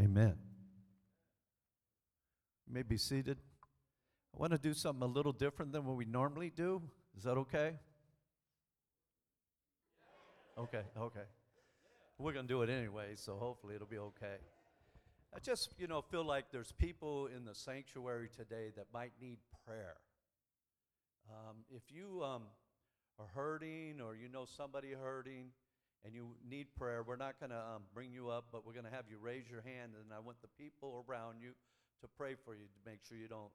Amen. You may be seated. I want to do something a little different than what we normally do. Is that okay? Okay. We're going to do it anyway, so hopefully it'll be okay. I just, feel like there's people in the sanctuary today that might need prayer. If you are hurting or you know somebody hurting and you need prayer, we're not going to bring you up, but we're going to have you raise your hand, and I want the people around you to pray for you, to make sure you don't,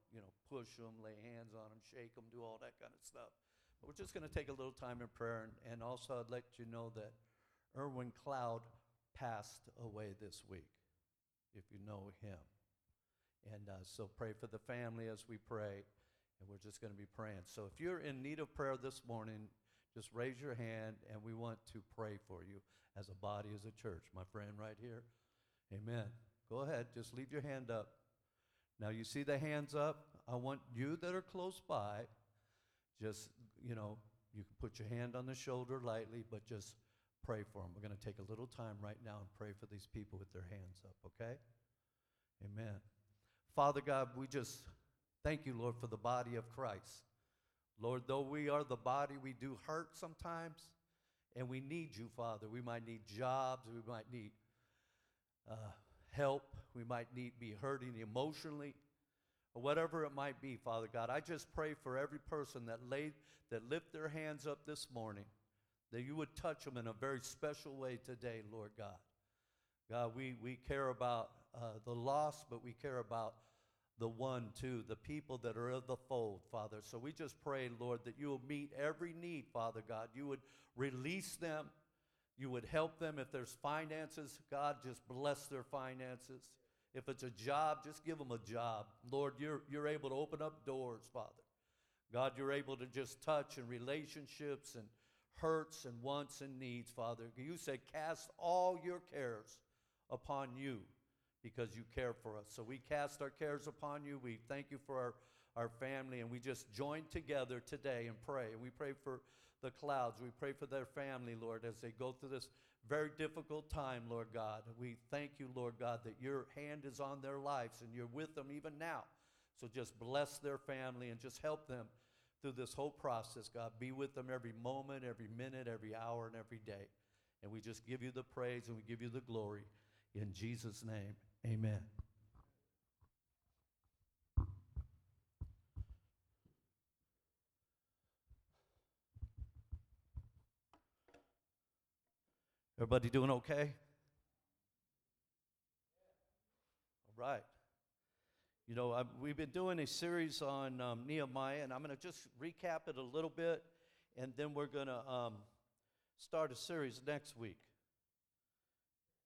push them, lay hands on them, shake them, do all that kind of stuff. But we're just going to take a little time in prayer, and also I'd let you know that Erwin Cloud passed away this week, if you know him. And so pray for the family as we pray, and we're just going to be praying. So if you're in need of prayer this morning, just raise your hand, and we want to pray for you as a body, as a church. My friend right here, amen. Go ahead, just leave your hand up. Now you see the hands up. I want you that are close by, just, you can put your hand on the shoulder lightly, but just pray for them. We're going to take a little time right now and pray for these people with their hands up, okay? Amen. Father God, we just thank you, Lord, for the body of Christ. Lord, though we are the body, we do hurt sometimes, and we need you, Father. We might need jobs. We might need help. We might be hurting emotionally, or whatever it might be, Father God. I just pray for every person that lift their hands up this morning, that you would touch them in a very special way today, Lord God. God, we care about the lost, but we care about the one, too, the people that are of the fold, Father. So we just pray, Lord, that you will meet every need, Father God. You would release them. You would help them. If there's finances, God, just bless their finances. If it's a job, just give them a job. Lord, you're able to open up doors, Father. God, you're able to just touch in relationships and hurts and wants and needs, Father. You say, cast all your cares upon you because you care for us. So we cast our cares upon you. We thank you for our family, and we just join together today and pray. And we pray for the Clouds. We pray for their family, Lord, as they go through this very difficult time, Lord God. We thank you, Lord God, that your hand is on their lives and you're with them even now. So just bless their family and just help them through this whole process, God. Be with them every moment, every minute, every hour, and every day. And we just give you the praise and we give you the glory. In Jesus' name, amen. Everybody doing okay? All right. We've been doing a series on Nehemiah, and I'm going to just recap it a little bit, and then we're going to start a series next week.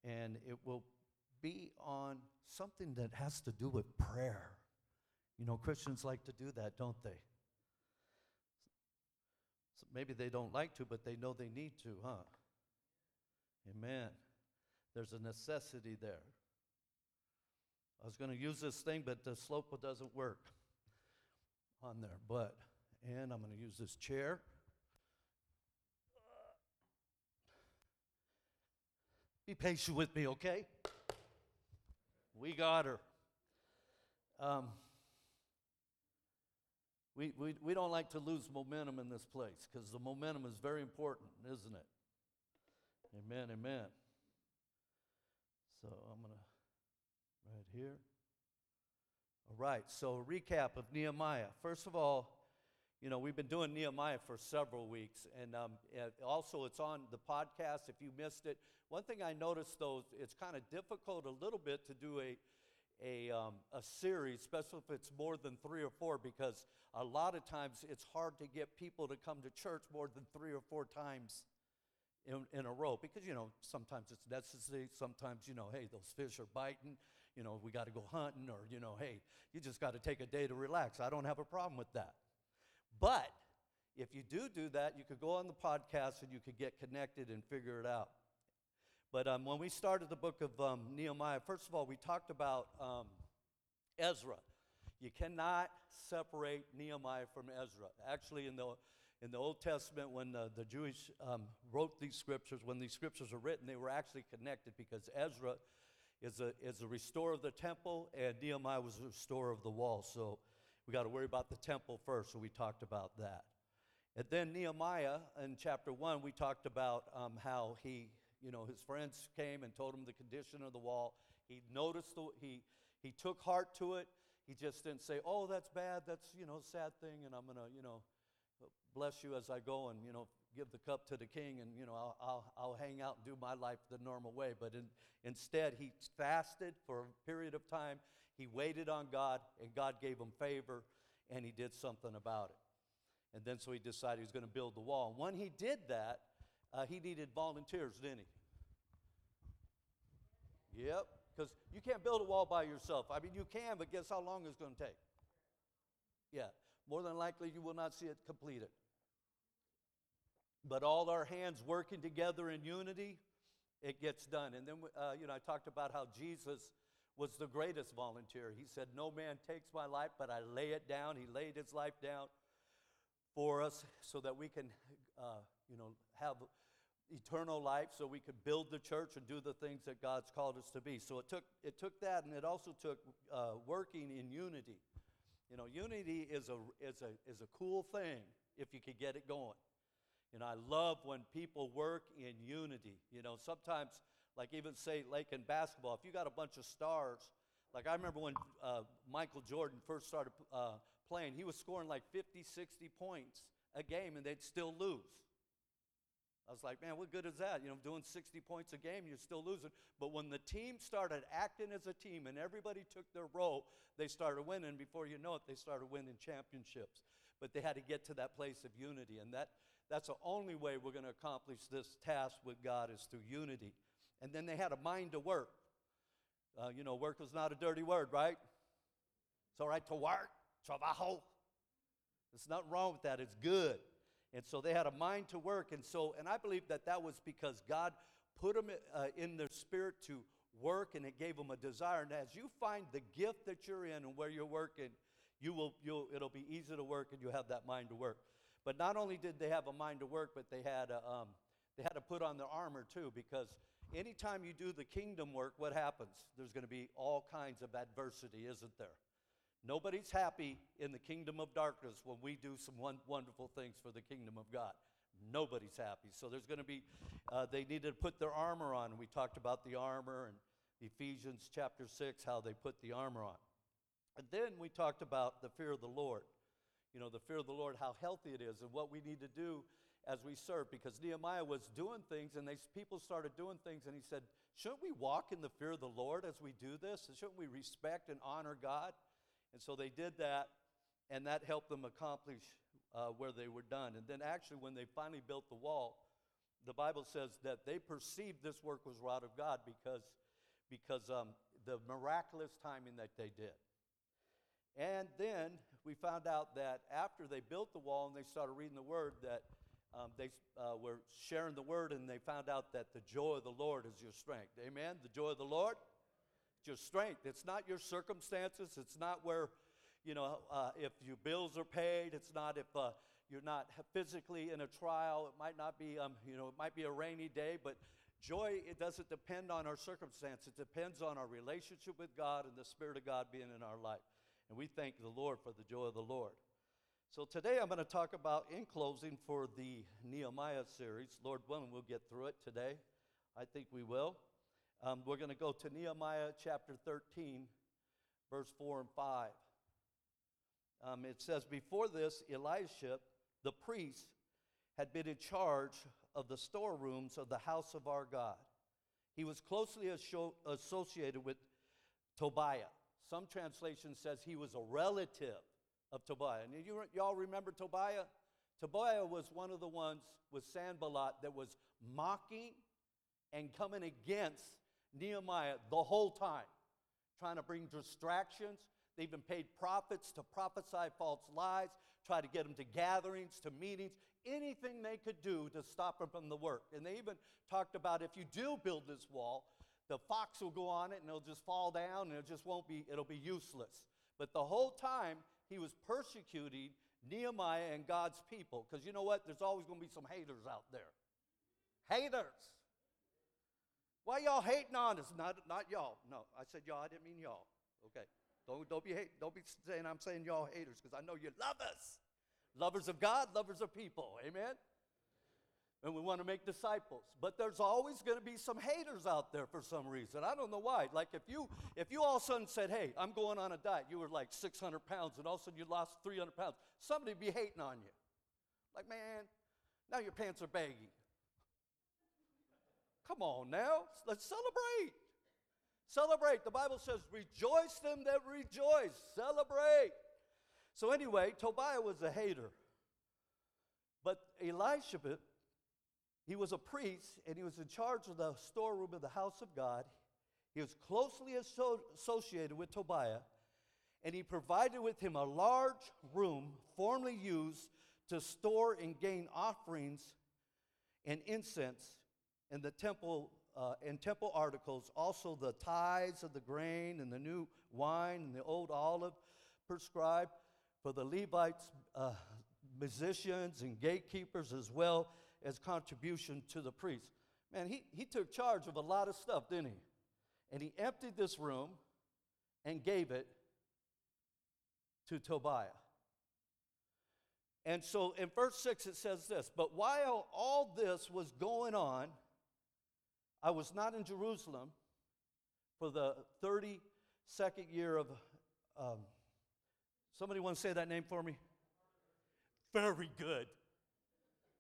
And it will be on something that has to do with prayer. Christians like to do that, don't they? So maybe they don't like to, but they know they need to, huh? Amen. There's a necessity there. I was going to use this thing, but the slope doesn't work on there. And I'm going to use this chair. Be patient with me, okay? We got her. We don't like to lose momentum in this place because the momentum is very important, isn't it? Amen, amen. So I'm going to. Right here. All right, so recap of Nehemiah. First of all, we've been doing Nehemiah for several weeks, and also it's on the podcast if you missed it. One thing I noticed, though, it's kind of difficult a little bit to do a series, especially if it's more than 3 or 4, because a lot of times it's hard to get people to come to church more than 3 or 4 times in a row, because, sometimes it's necessary, sometimes, hey, those fish are biting, we got to go hunting, or, hey, you just got to take a day to relax. I don't have a problem with that. But if you do that, you could go on the podcast and you could get connected and figure it out. But when we started the book of Nehemiah, first of all, we talked about Ezra. You cannot separate Nehemiah from Ezra. Actually, in the Old Testament, when the Jewish wrote these scriptures, when these scriptures were written, they were actually connected because Ezra is a restorer of the temple, and Nehemiah was a restorer of the wall. So we got to worry about the temple first, so we talked about that. And then Nehemiah, in chapter 1, we talked about how he, his friends came and told him the condition of the wall. He noticed, he took heart to it. He just didn't say, oh, that's bad, that's, a sad thing, and I'm going to, bless you as I go and, give the cup to the king, and, I'll hang out and do my life the normal way. But instead, he fasted for a period of time. He waited on God, and God gave him favor, and he did something about it. And then so he decided he was going to build the wall. And when he did that, he needed volunteers, didn't he? Yep, because you can't build a wall by yourself. I mean, you can, but guess how long it's going to take? Yeah, more than likely you will not see it completed. But all our hands working together in unity, it gets done. And then, I talked about how Jesus was the greatest volunteer. He said, no man takes my life, but I lay it down. He laid his life down for us so that we can, have eternal life, so we could build the church and do the things that God's called us to be. So it took that, and it also took working in unity. Unity is a cool thing if you could get it going. I love when people work in unity. Sometimes, like even say, like in basketball, if you got a bunch of stars, like I remember when Michael Jordan first started playing, he was scoring like 50, 60 points a game, and they'd still lose. I was like, man, what good is that? Doing 60 points a game, you're still losing. But when the team started acting as a team and everybody took their role, they started winning. Before you know it, they started winning championships. But they had to get to that place of unity, and that's the only way we're going to accomplish this task with God is through unity. And then they had a mind to work. Work is not a dirty word, right? It's all right to work, trabajo. There's nothing wrong with that. It's good. And so they had a mind to work. And I believe that was because God put them in their spirit to work, and it gave them a desire. And as you find the gift that you're in and where you're working, it'll be easy to work, and you'll have that mind to work. But not only did they have a mind to work, but they had to put on their armor too, because anytime you do the kingdom work, what happens? There's going to be all kinds of adversity, isn't there? Nobody's happy in the kingdom of darkness when we do some wonderful things for the kingdom of God. Nobody's happy. So there's going to be, they needed to put their armor on. We talked about the armor in Ephesians chapter 6, how they put the armor on. And then we talked about the fear of the Lord. The fear of the Lord, how healthy it is, and what we need to do as we serve. Because Nehemiah was doing things, and people started doing things, and he said, shouldn't we walk in the fear of the Lord as we do this? And shouldn't we respect and honor God? And so they did that, and that helped them accomplish where they were done. And then actually, when they finally built the wall, the Bible says that they perceived this work was wrought of God because the miraculous timing that they did. And then we found out that after they built the wall and they started reading the word, that they were sharing the word, and they found out that the joy of the Lord is your strength. Amen? The joy of the Lord is your strength. It's not your circumstances. It's not where, if your bills are paid. It's not if you're not physically in a trial. It might not be, it might be a rainy day, but joy, it doesn't depend on our circumstance. It depends on our relationship with God and the Spirit of God being in our life. And we thank the Lord for the joy of the Lord. So today I'm going to talk about, in closing, for the Nehemiah series. Lord willing, we'll get through it today. I think we will. We're going to go to Nehemiah chapter 13, verse 4 and 5. It says, before this, Eliashib, the priest, had been in charge of the storerooms of the house of our God. He was closely associated with Tobiah. Some translation says he was a relative of Tobiah. And y'all remember Tobiah? Tobiah was one of the ones with Sanballat that was mocking and coming against Nehemiah the whole time, trying to bring distractions. They even paid prophets to prophesy false lies, try to get them to gatherings, to meetings, anything they could do to stop them from the work. And they even talked about, if you do build this wall, the fox will go on it, and it'll just fall down, and it'll be useless. But the whole time, he was persecuting Nehemiah and God's people, because you know what? There's always going to be some haters out there. Haters. Why y'all hating on us? Not y'all. No, I said y'all. I didn't mean y'all. Okay. Don't be hate. Don't be saying I'm saying y'all haters, because I know you love us. Lovers of God, lovers of people. Amen? And we want to make disciples. But there's always going to be some haters out there for some reason. I don't know why. Like if you all of a sudden said, hey, I'm going on a diet. You were like 600 pounds, and all of a sudden you lost 300 pounds. Somebody would be hating on you. Like, man, now your pants are baggy. Come on now. Let's celebrate. Celebrate. The Bible says, rejoice them that rejoice. Celebrate. So anyway, Tobiah was a hater. But Eliashib, he was a priest, and he was in charge of the storeroom of the house of God. He was closely associated with Tobiah, and he provided with him a large room formerly used to store and gain offerings and incense and the temple and temple articles, also the tithes of the grain and the new wine and the old olive prescribed for the Levites, musicians, and gatekeepers, as well as contribution to the priest. Man, he took charge of a lot of stuff, didn't he? And he emptied this room and gave it to Tobiah. And so in verse 6 it says this, but while all this was going on, I was not in Jerusalem for the 32nd year of, somebody want to say that name for me? Very good.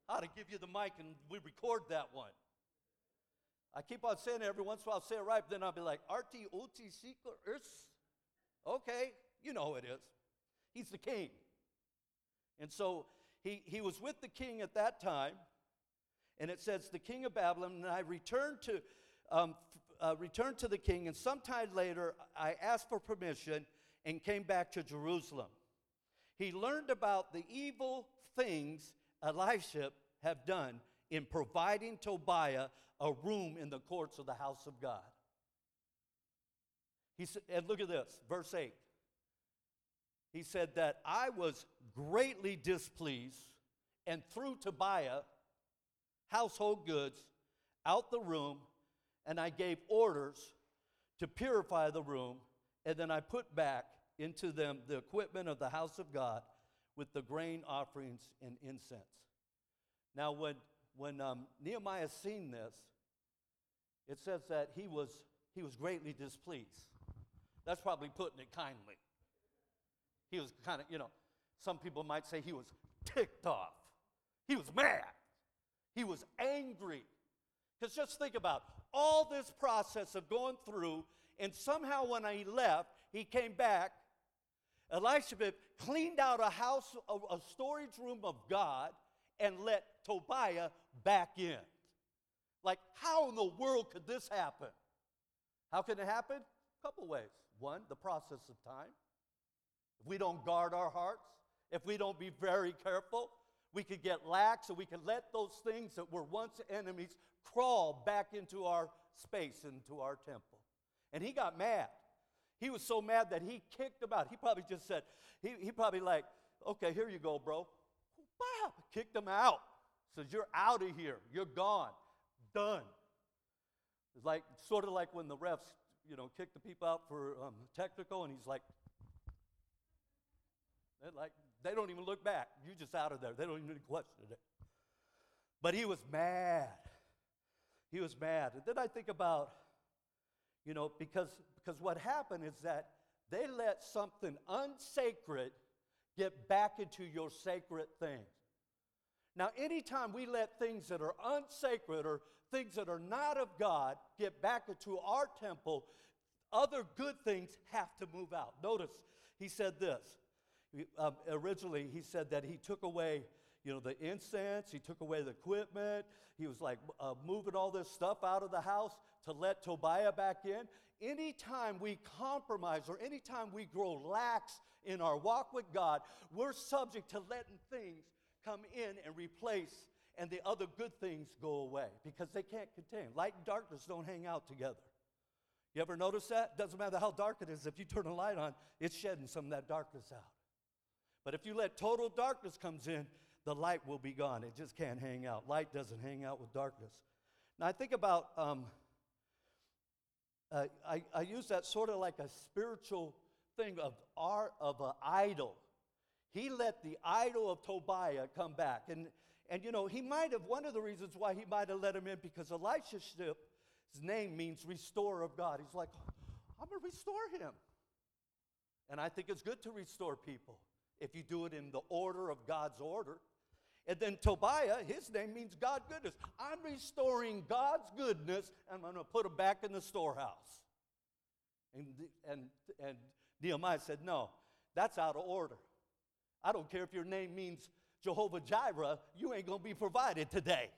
I ought to give you the mic and we record that one. I keep on saying it every once in a while, I'll say it right, but then I'll be like, Arti Oti Sikers. Okay, you know who it is. He's the king. And so he was with the king at that time, and it says, the king of Babylon, and I returned to the king, and sometime later I asked for permission and came back to Jerusalem. He learned about the evil things Eliashib had done in providing Tobiah a room in the courts of the house of God. He said, and look at this, verse 8. He said that I was greatly displeased and threw Tobiah household goods out the room, and I gave orders to purify the room, and then I put back into them the equipment of the house of God with the grain offerings and incense. Now, when Nehemiah seen this, it says that he was greatly displeased. That's probably putting it kindly. He was kind of, some people might say he was ticked off. He was mad. He was angry. Because just think about all this process of going through, and somehow when he left, he came back. Eliashib cleaned out a storage room of God, and let Tobiah back in. Like, how in the world could this happen? How can it happen? A couple ways. One, the process of time. If we don't guard our hearts, if we don't be very careful, we could get lax, and we could let those things that were once enemies crawl back into our space, into our temple. And he got mad. He was so mad that he kicked him out. He probably just said, he probably like, okay, here you go, bro. Wow, kicked him out. Says, you're out of here. You're gone. Done. It's like, sort of like when the refs, kick the people out for technical, and he's like, they don't even look back. You're just out of there. They don't even question it. But he was mad. He was mad. And then I think about, because what happened is that they let something unsacred get back into your sacred things. Now, anytime we let things that are unsacred or things that are not of God get back into our temple, other good things have to move out. Notice, he said this. Originally, he said that he took away, the incense. He took away the equipment. He was like moving all this stuff out of the house to let Tobiah back in. Anytime we compromise or anytime we grow lax in our walk with God, we're subject to letting things come in and replace, and the other good things go away because they can't contain. Light and darkness don't hang out together. You ever notice that? Doesn't matter how dark it is. If you turn a light on, it's shedding some of that darkness out. But if you let total darkness comes in, the light will be gone. It just can't hang out. Light doesn't hang out with darkness. Now I think about I use that sort of like a spiritual thing of an idol. He let the idol of Tobiah come back. And you know, he might have, one of the reasons why he might have let him in, because Eliashib's name means restorer of God. He's like, I'm going to restore him. And I think it's good to restore people if you do it in the order of God's order. And then Tobiah, his name means God goodness. I'm restoring God's goodness, and I'm going to put him back in the storehouse. And Nehemiah said, no, that's out of order. I don't care if your name means Jehovah Jireh, you ain't going to be provided today.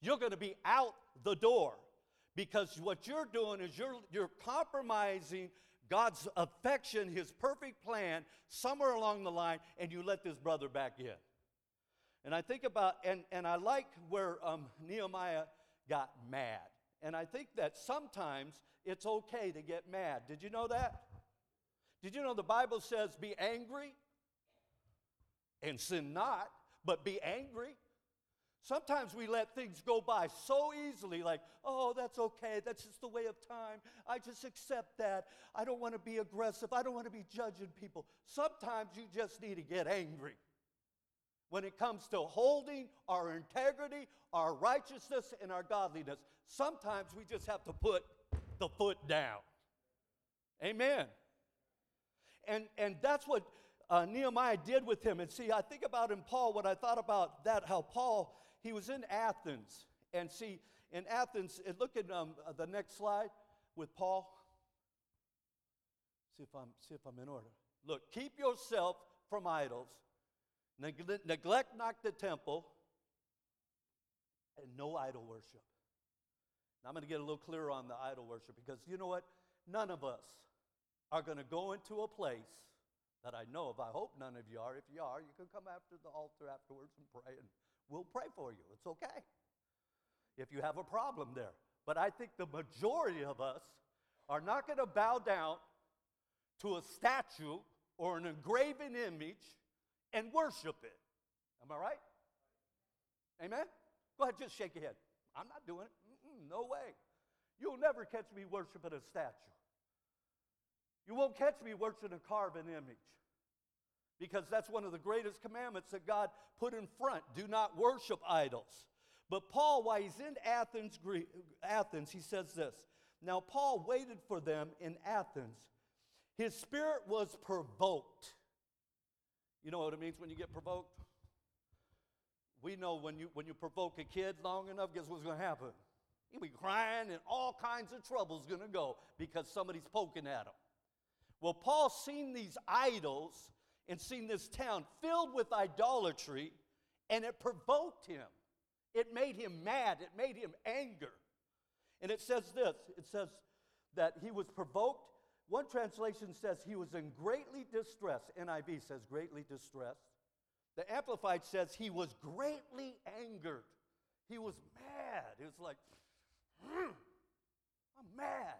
You're going to be out the door, because what you're doing is you're compromising God's affection, his perfect plan, somewhere along the line, and you let this brother back in. And I think about, and I like where Nehemiah got mad. And I think that sometimes it's okay to get mad. Did you know that? Did you know the Bible says be angry and sin not, but be angry? Sometimes we let things go by so easily, like, oh, that's okay, that's just the way of time. I just accept that. I don't want to be aggressive. I don't want to be judging people. Sometimes you just need to get angry when it comes to holding our integrity, our righteousness, and our godliness. Sometimes we just have to put the foot down. Amen. And that's what Nehemiah did with him. And see, I think about in Paul, when I thought about that, how Paul, he was in Athens. And see, in Athens, and look at the next slide with Paul. See if I'm in order. Look, keep yourself from idols. Neglect not the temple, and no idol worship. Now I'm going to get a little clearer on the idol worship, because you know what? None of us are going to go into a place that I know of. I hope none of you are. If you are, you can come after the altar afterwards and pray, and we'll pray for you. It's okay if you have a problem there. But I think the majority of us are not going to bow down to a statue or an engraven image and worship it. Am I right? Amen? Go ahead, just shake your head. I'm not doing it. No way. You'll never catch me worshiping a statue. You won't catch me worshiping a carven image, because that's one of the greatest commandments that God put in front. Do not worship idols. But Paul, while he's in Athens, he says this. Now Paul waited for them in Athens. His spirit was provoked. You know what it means when you get provoked? We know when you provoke a kid long enough, guess what's going to happen? He'll be crying, and all kinds of trouble's going to go because somebody's poking at him. Well, Paul's seen these idols and seen this town filled with idolatry, and it provoked him. It made him mad. It made him angry. And it says this. It says that he was provoked. One translation says he was in greatly distress. NIV says greatly distressed. The Amplified says he was greatly angered. He was mad. He was like, I'm mad.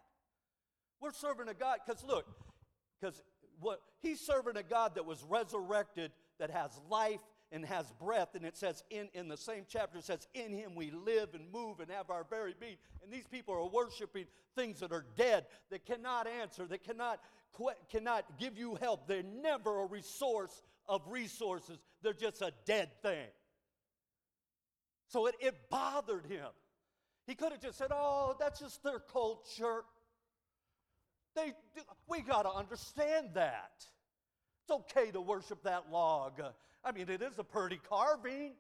We're serving a God, because he's serving a God that was resurrected, that has life and has breath. And it says in the same chapter, it says, in him we live and move and have our very being. And these people are worshiping things that are dead, that cannot answer, that cannot give you help. They're never a resource of resources. They're just a dead thing. So it bothered him. He could have just said, oh, that's just their culture. We got to understand that. It's okay to worship that log. I mean, it is a pretty carving.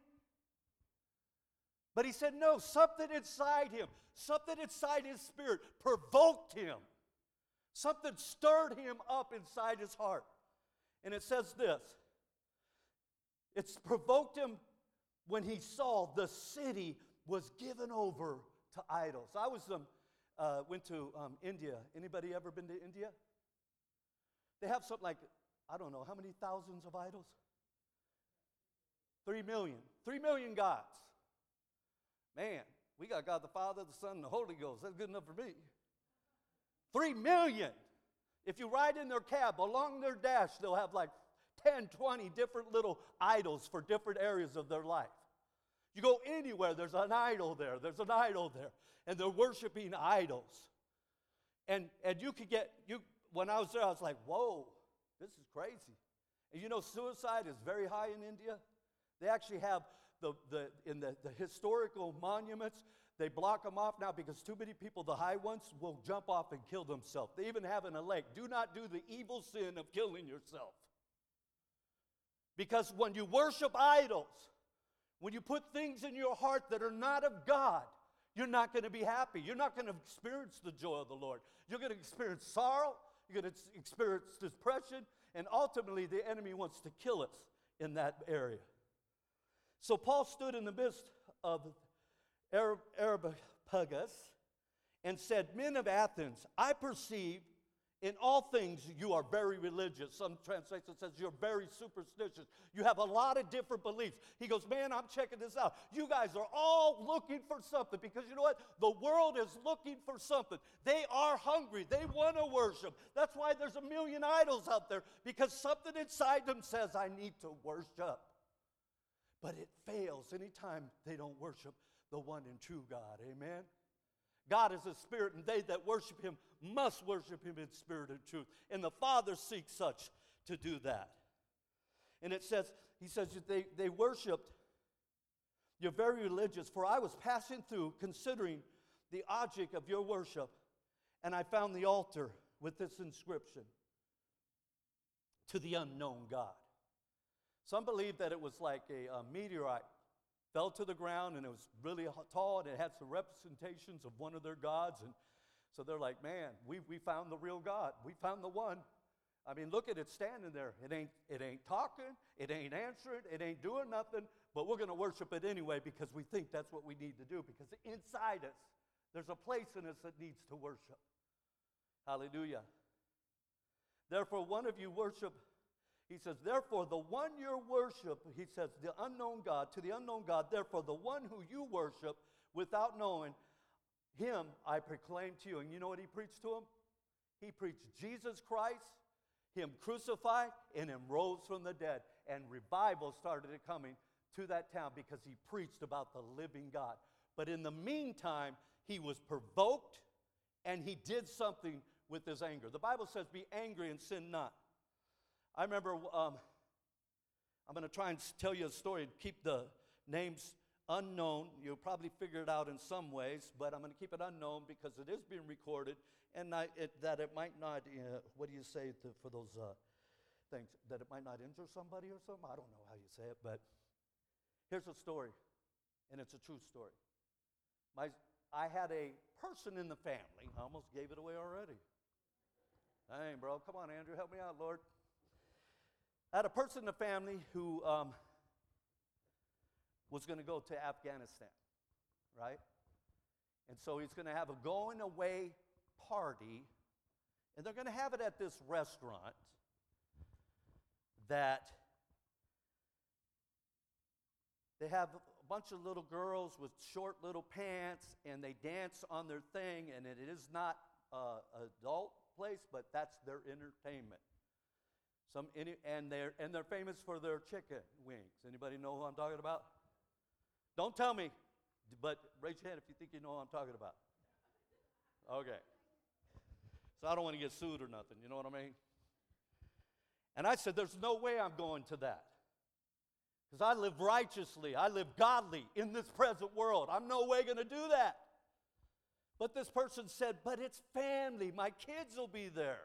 But he said, no, something inside him, something inside his spirit provoked him. Something stirred him up inside his heart. And it says this. It's provoked him when he saw the city was given over to idols. I was went to India. Anybody ever been to India? They have something like, I don't know, how many thousands of idols? 3 million. 3 million gods. Man, we got God the Father, the Son, and the Holy Ghost. That's good enough for me. 3 million. If you ride in their cab, along their dash, they'll have like 10, 20 different little idols for different areas of their life. You go anywhere, there's an idol there, and they're worshiping idols. And you could get, when I was there, I was like, whoa, this is crazy. And you know, suicide is very high in India. They actually have, in the historical monuments, they block them off now because too many people, the high ones, will jump off and kill themselves. They even have in a lake, do not do the evil sin of killing yourself. Because when you worship idols, when you put things in your heart that are not of God, you're not going to be happy. You're not going to experience the joy of the Lord. You're going to experience sorrow. You're going to experience depression. And ultimately, the enemy wants to kill us in that area. So Paul stood in the midst of Areopagus and said, "Men of Athens, I perceive in all things you are very religious." Some translation says you're very superstitious. You have a lot of different beliefs. He goes, "Man, I'm checking this out. You guys are all looking for something." Because you know what? The world is looking for something. They are hungry. They want to worship. That's why there's a million idols out there. Because something inside them says, I need to worship. But it fails anytime they don't worship the one and true God. Amen? God is a spirit, and they that worship him must worship him in spirit and truth. And the Father seeks such to do that. And it says, he says, they worshiped, "You're very religious, for I was passing through, considering the object of your worship, and I found the altar with this inscription, to the unknown God." Some believe that it was like a meteorite fell to the ground, and it was really tall, and it had some representations of one of their gods. And so they're like, man, we found the real God. We found the one. I mean, look at it standing there. It ain't talking. It ain't answering. It ain't doing nothing. But we're going to worship it anyway because we think that's what we need to do. Because inside us, there's a place in us that needs to worship. Hallelujah. Therefore, one of you worship. He says, therefore, the one you worship, he says, the unknown God, to the unknown God, therefore, the one who you worship without knowing him, I proclaim to you. And you know what he preached to him? He preached Jesus Christ, him crucified, and him rose from the dead. And revival started coming to that town because he preached about the living God. But in the meantime, he was provoked, and he did something with his anger. The Bible says, be angry and sin not. I remember, I'm going to try and tell you a story and keep the names unknown. You'll probably figure it out in some ways, but I'm going to keep it unknown because it is being recorded and it might not, what do you say for those things? That it might not injure somebody or something? I don't know how you say it, but here's a story, and it's a true story. I had a person in the family. I almost gave it away already. Dang, bro. Come on, Andrew. Help me out, Lord. I had a person in the family who was going to go to Afghanistan, right? And so he's going to have a going away party, and they're going to have it at this restaurant that they have a bunch of little girls with short little pants, and they dance on their thing, and it is not an adult place, but that's their entertainment. And they're famous for their chicken wings. Anybody know who I'm talking about? Don't tell me, but raise your hand if you think you know who I'm talking about. Okay. So I don't want to get sued or nothing, you know what I mean? And I said, there's no way I'm going to that. Because I live righteously, I live godly in this present world. I'm no way going to do that. But this person said, but it's family, my kids will be there.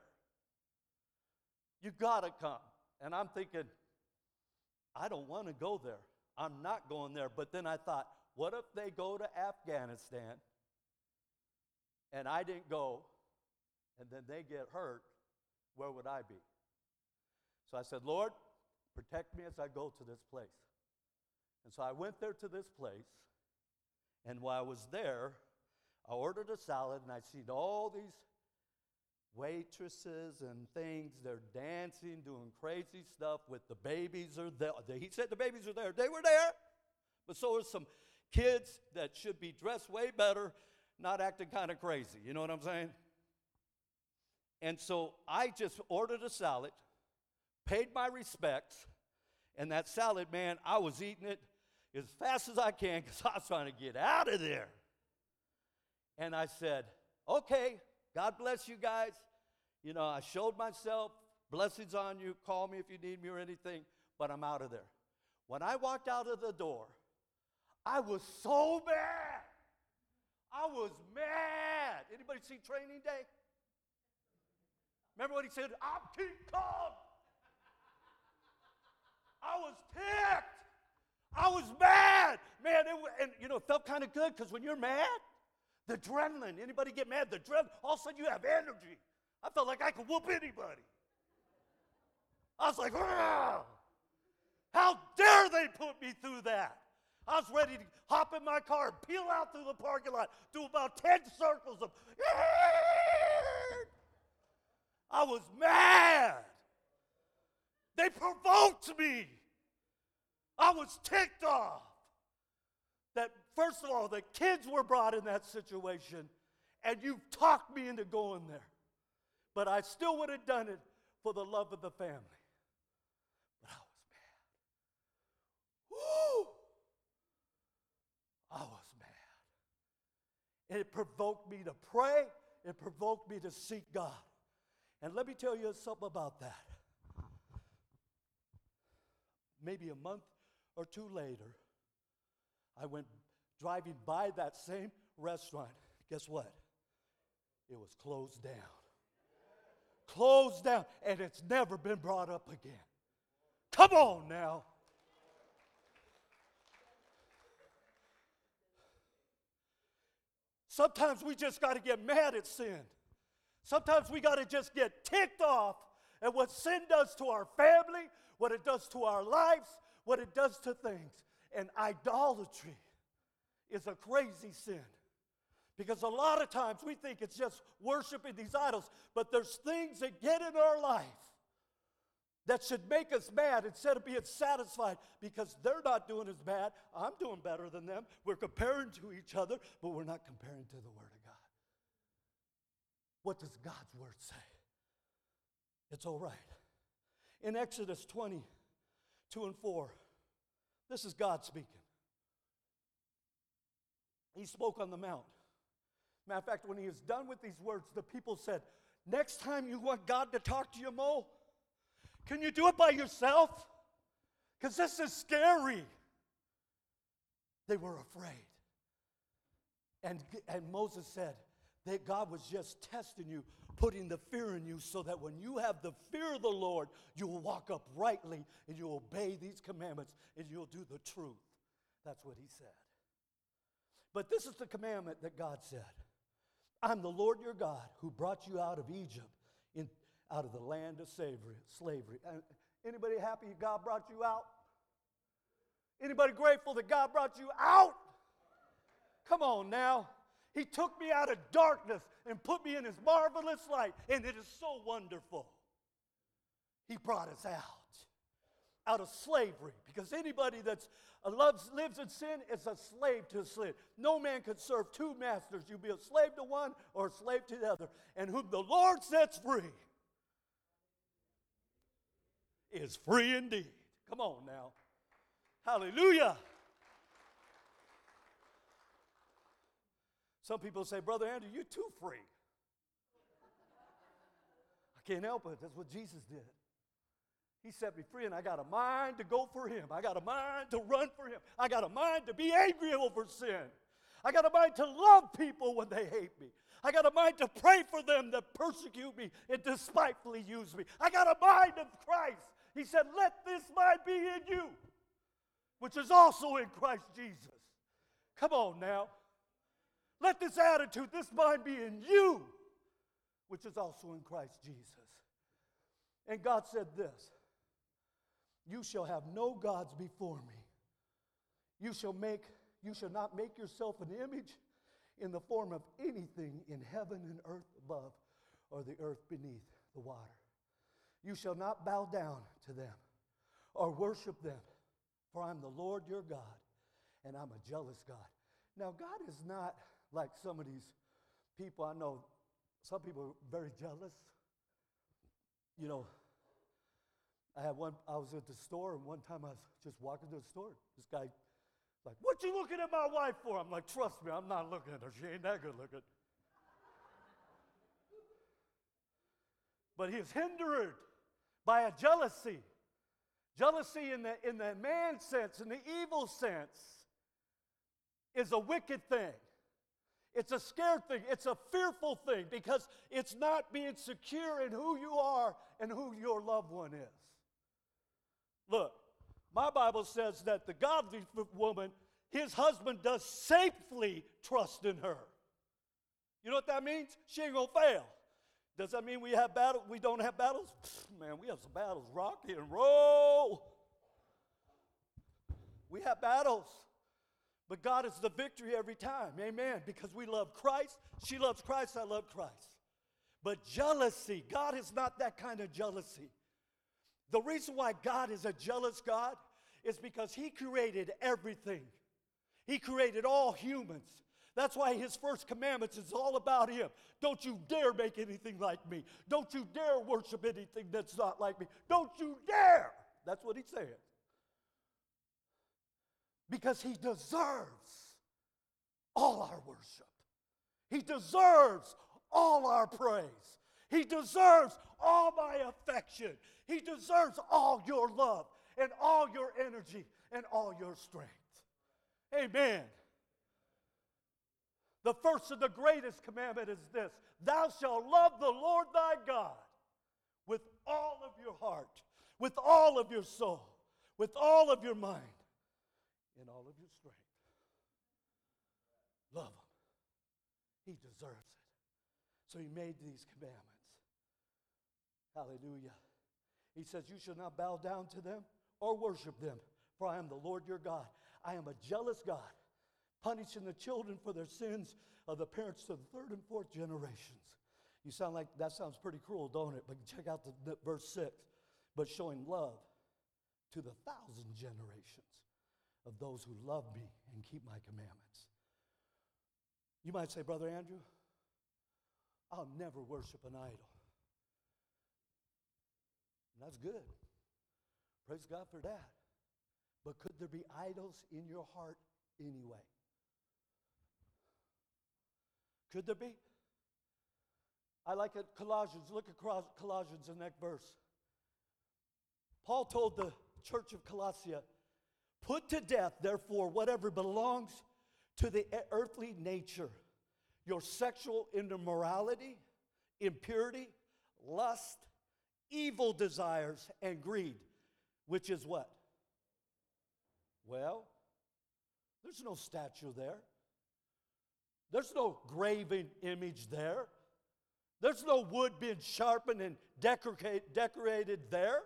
You gotta come. And I'm thinking, I don't want to go there. I'm not going there. But then I thought, what if they go to Afghanistan and I didn't go and then they get hurt? Where would I be? So I said, Lord, protect me as I go to this place. And so I went there to this place. And while I was there, I ordered a salad and I seen all these waitresses and things, they're dancing, doing crazy stuff with the babies are there. He said the babies are there. They were there. But so are some kids that should be dressed way better, not acting kind of crazy. You know what I'm saying? And so I just ordered a salad, paid my respects, and that salad, man, I was eating it as fast as I can because I was trying to get out of there. And I said, okay, God bless you guys. You know, I showed myself. Blessings on you. Call me if you need me or anything, but I'm out of there. When I walked out of the door, I was so mad. I was mad. Anybody see Training Day? Remember what he said? I'll keep calm. I was ticked. I was mad. Man, and you know, it felt kind of good because when you're mad, the adrenaline, anybody get mad? The adrenaline, all of a sudden you have energy. I felt like I could whoop anybody. I was like, "Argh! How dare they put me through that?" I was ready to hop in my car and peel out through the parking lot, do about 10 circles of, Argh! I was mad. They provoked me. I was ticked off. That first of all, the kids were brought in that situation, and you talked me into going there. But I still would have done it for the love of the family. But I was mad. Woo! I was mad. And it provoked me to pray. It provoked me to seek God. And let me tell you something about that. Maybe a month or two later, I went driving by that same restaurant. Guess what? It was closed down. Closed down, and it's never been brought up again. Come on now. Sometimes we just got to get mad at sin. Sometimes we got to just get ticked off at what sin does to our family, what it does to our lives, what it does to things. And idolatry is a crazy sin because a lot of times we think it's just worshiping these idols, but there's things that get in our life that should make us mad instead of being satisfied because they're not doing as bad. I'm doing better than them. We're comparing to each other, but we're not comparing to the Word of God. What does God's Word say? It's all right. In Exodus 20:2-4, this is God speaking. He spoke on the mount. Matter of fact, when he was done with these words, the people said, "Next time you want God to talk to you, Mo, can you do it by yourself? Because this is scary." They were afraid. And Moses said that God was just testing you, putting the fear in you so that when you have the fear of the Lord, you will walk uprightly and you will obey these commandments and you'll do the truth. That's what he said. But this is the commandment that God said. I'm the Lord your God who brought you out of Egypt, out of the land of slavery. Anybody happy God brought you out? Anybody grateful that God brought you out? Come on now. He took me out of darkness and put me in his marvelous light, and it is so wonderful. He brought us out of slavery, because anybody that lives in sin is a slave to sin. No man can serve two masters. You'll be a slave to one or a slave to the other, and whom the Lord sets free is free indeed. Come on now. Hallelujah. Some people say, "Brother Andrew, you're too free." I can't help it. That's what Jesus did. He set me free, and I got a mind to go for him. I got a mind to run for him. I got a mind to be angry over sin. I got a mind to love people when they hate me. I got a mind to pray for them that persecute me and despitefully use me. I got a mind of Christ. He said, "Let this mind be in you, which is also in Christ Jesus." Come on now. Let this attitude, this mind be in you, which is also in Christ Jesus. And God said this, "You shall have no gods before me. You shall not make yourself an image in the form of anything in heaven and earth above or the earth beneath the water. You shall not bow down to them or worship them, for I'm the Lord your God, and I'm a jealous God." Now, God is not like some of these people. I know some people are very jealous. You know, I was at the store, and one time I was just walking to the store. This guy like, "What you looking at my wife for?" I'm like, "Trust me, I'm not looking at her. She ain't that good looking." but he's hindered by a jealousy. Jealousy in the man sense, in the evil sense, is a wicked thing. It's a scared thing. It's a fearful thing because it's not being secure in who you are and who your loved one is. Look, my Bible says that the godly woman, his husband does safely trust in her. You know what that means? She ain't gonna fail. Does that mean we have battles? We don't have battles? Man, we have some battles. Rock and roll. We have battles. But God is the victory every time. Amen. Because we love Christ. She loves Christ. I love Christ. But jealousy, God is not that kind of jealousy. The reason why God is a jealous God is because he created everything. He created all humans. That's why his first commandments is all about him. Don't you dare make anything like me. Don't you dare worship anything that's not like me. Don't you dare. That's what he said. Because he deserves all our worship. He deserves all our praise. He deserves all my affection. He deserves all your love and all your energy and all your strength. Amen. The first and the greatest commandment is this: thou shalt love the Lord thy God with all of your heart, with all of your soul, with all of your mind, in all of your strength. Love him. He deserves it. So he made these commandments. Hallelujah. He says, you shall not bow down to them or worship them, for I am the Lord your God. I am a jealous God, punishing the children for their sins of the parents to the third and fourth generations. You sound like, that sounds pretty cruel, don't it? But check out the verse 6. But showing love to the thousand generations of those who love me and keep my commandments. You might say, Brother Andrew, I'll never worship an idol. And that's good. Praise God for that. But could there be idols in your heart anyway? Could there be? I like it. Colossians. Look across Colossians in that verse. Paul told the church of Colossae, put to death, therefore, whatever belongs to the earthly nature, your sexual immorality, impurity, lust, evil desires, and greed, which is what? Well, there's no statue there. There's no graven image there. There's no wood being sharpened and decorated there.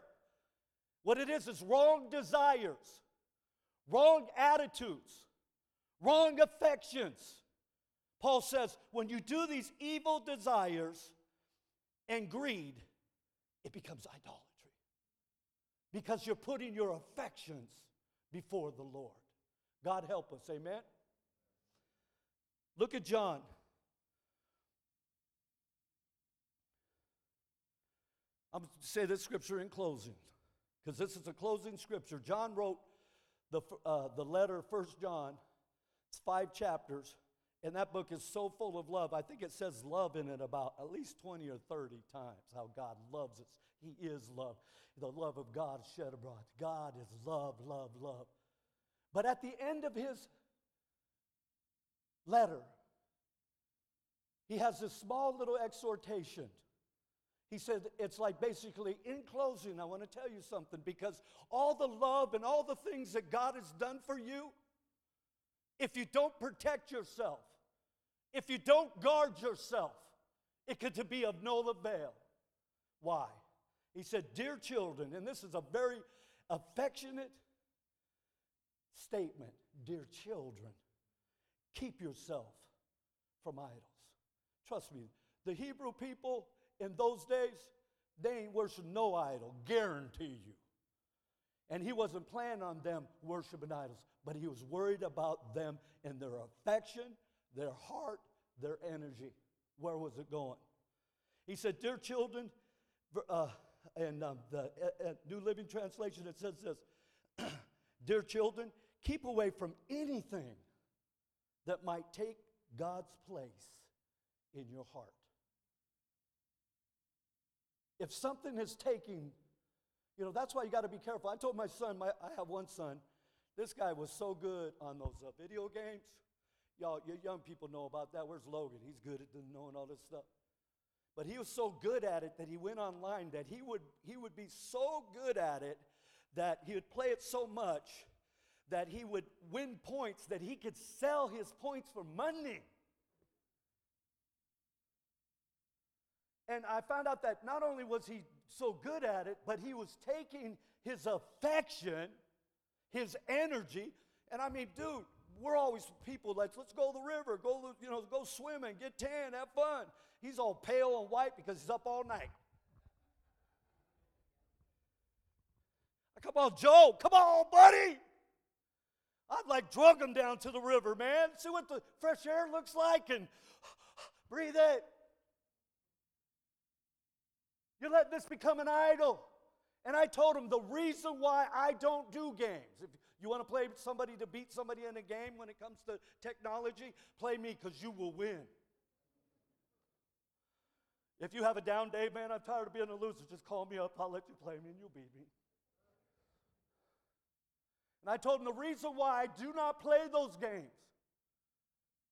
What it is wrong desires. Wrong attitudes, wrong affections. Paul says, when you do these evil desires and greed, it becomes idolatry. Because you're putting your affections before the Lord. God help us, amen? Look at John. I'm going to say this scripture in closing, because this is a closing scripture. John wrote the letter, 1 John, it's 5 chapters, and that book is so full of love. I think it says love in it about at least 20 or 30 times, how God loves us. He is love. The love of God is shed abroad. God is love, love, love. But at the end of his letter, he has this small little exhortation. He said, it's like basically, in closing, I want to tell you something, because all the love and all the things that God has done for you, if you don't protect yourself, if you don't guard yourself, it could be of no avail. Why? He said, dear children, and this is a very affectionate statement, dear children, keep yourself from idols. Trust me, the Hebrew people, in those days, they ain't worship no idol, guarantee you. And he wasn't planning on them worshiping idols, but he was worried about them and their affection, their heart, their energy. Where was it going? He said, dear children, the New Living Translation, it says this, dear children, keep away from anything that might take God's place in your heart. If something is taking, you know, that's why you got to be careful. I told my son, I have one son. This guy was so good on those video games. Y'all, your young people know about that. Where's Logan? He's good at knowing all this stuff. But he was so good at it that he went online, that he would be so good at it that he would play it so much that he would win points, that he could sell his points for money. And I found out that not only was he so good at it, but he was taking his affection, his energy. And I mean, dude, we're always people like, let's go to the river, go swimming, get tan, have fun. He's all pale and white because he's up all night. Come on, Joe, come on, buddy. I'd like drug him down to the river, man. See what the fresh air looks like and breathe it. You're letting this become an idol. And I told him the reason why I don't do games. If you want to play somebody to beat somebody in a game when it comes to technology, play me because you will win. If you have a down day, man, I'm tired of being a loser, just call me up. I'll let you play me and you'll beat me. And I told him the reason why I do not play those games,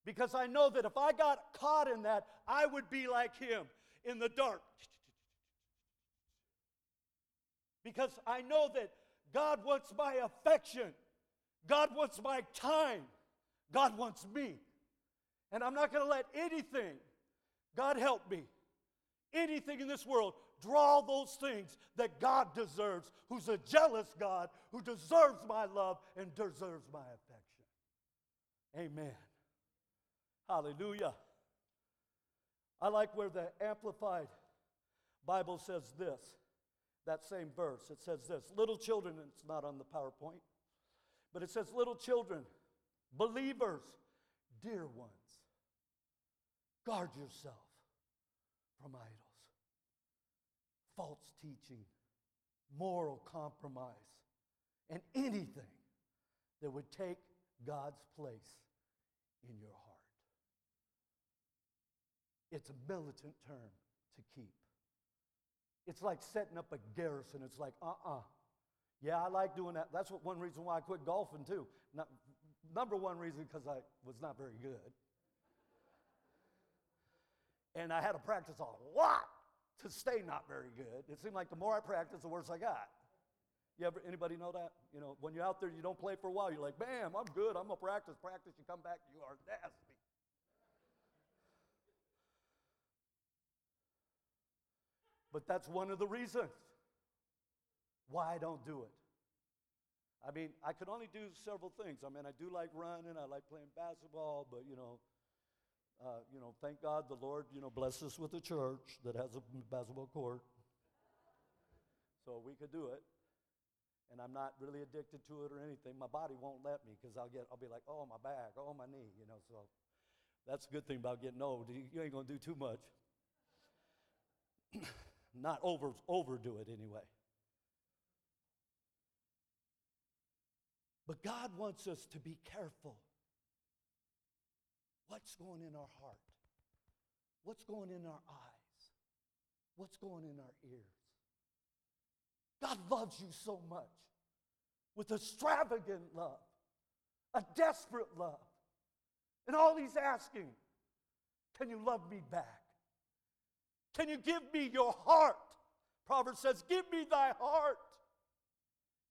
because I know that if I got caught in that, I would be like him in the dark. Because I know that God wants my affection. God wants my time. God wants me. And I'm not going to let anything, God help me, anything in this world draw those things that God deserves, who's a jealous God, who deserves my love and deserves my affection. Amen. Hallelujah. I like where the Amplified Bible says this. That same verse, it says this, little children, and it's not on the PowerPoint, but it says, little children, believers, dear ones, guard yourself from idols, false teaching, moral compromise, and anything that would take God's place in your heart. It's a militant term to keep. It's like setting up a garrison. It's like, yeah, I like doing that. That's one reason why I quit golfing, too. Number one reason, because I was not very good. And I had to practice a lot to stay not very good. It seemed like the more I practiced, the worse I got. Anybody know that? You know, when you're out there, you don't play for a while. You're like, bam, I'm good. I'm going to practice. You come back, you are nasty. But that's one of the reasons why I don't do it. I mean, I could only do several things. I mean, I do like running. I like playing basketball. But, thank God the Lord, blessed us with a church that has a basketball court. So we could do it. And I'm not really addicted to it or anything. My body won't let me because I'll be like, oh, my back, oh, my knee, So that's a good thing about getting old. You ain't going to do too much. Not overdo it anyway. But God wants us to be careful. What's going in our heart? What's going in our eyes? What's going in our ears? God loves you so much with extravagant love, a desperate love. And all he's asking, can you love me back? Can you give me your heart? Proverbs says, give me thy heart.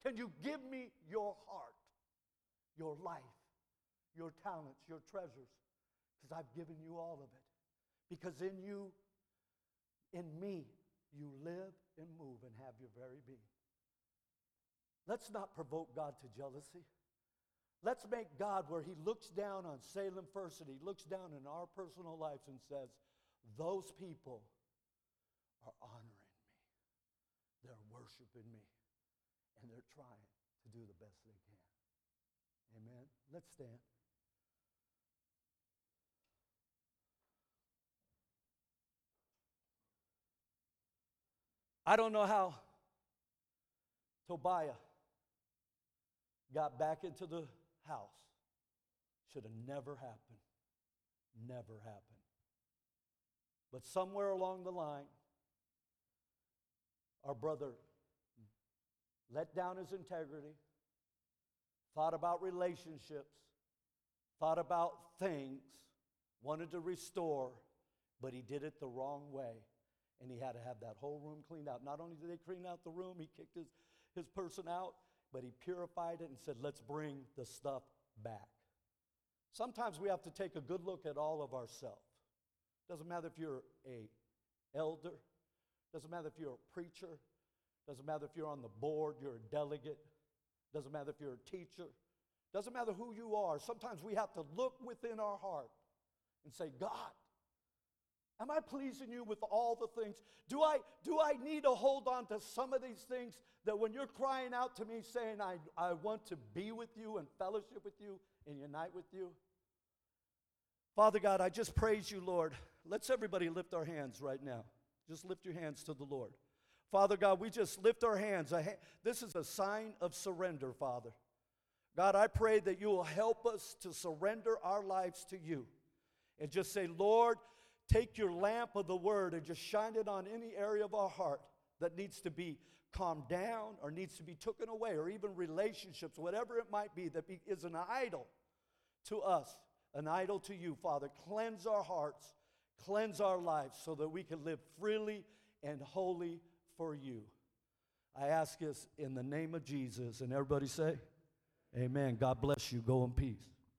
Can you give me your heart, your life, your talents, your treasures? Because I've given you all of it. Because in you, in me, you live and move and have your very being. Let's not provoke God to jealousy. Let's make God where he looks down on Salem first, and he looks down in our personal lives and says, those people are honoring me. They're worshiping me. And they're trying to do the best they can. Amen. Let's stand. I don't know how Tobiah got back into the house. Should have never happened. Never happened. But somewhere along the line, Our brother let down his integrity, thought about relationships, thought about things, wanted to restore, but he did it the wrong way. And he had to have that whole room cleaned out. Not only did they clean out the room, he kicked his person out, but he purified it and said, let's bring the stuff back. Sometimes we have to take a good look at all of ourselves. Doesn't matter if you're an elder. Doesn't matter if you're a preacher. Doesn't matter if you're on the board, you're a delegate. Doesn't matter if you're a teacher. Doesn't matter who you are. Sometimes we have to look within our heart and say, God, am I pleasing you with all the things? Do I need to hold on to some of these things that when you're crying out to me saying, I want to be with you and fellowship with you and unite with you? Father God, I just praise you, Lord. Let's everybody lift our hands right now. Just lift your hands to the Lord. Father God, we just lift our hands. This is a sign of surrender, Father. God, I pray that you will help us to surrender our lives to you and just say, Lord, take your lamp of the word and just shine it on any area of our heart that needs to be calmed down or needs to be taken away, or even relationships, whatever it might be, that is an idol to us, an idol to you, Father. Cleanse our hearts, cleanse our lives so that we can live freely and wholly for you. I ask this in the name of Jesus. And everybody say, amen. God bless you. Go in peace.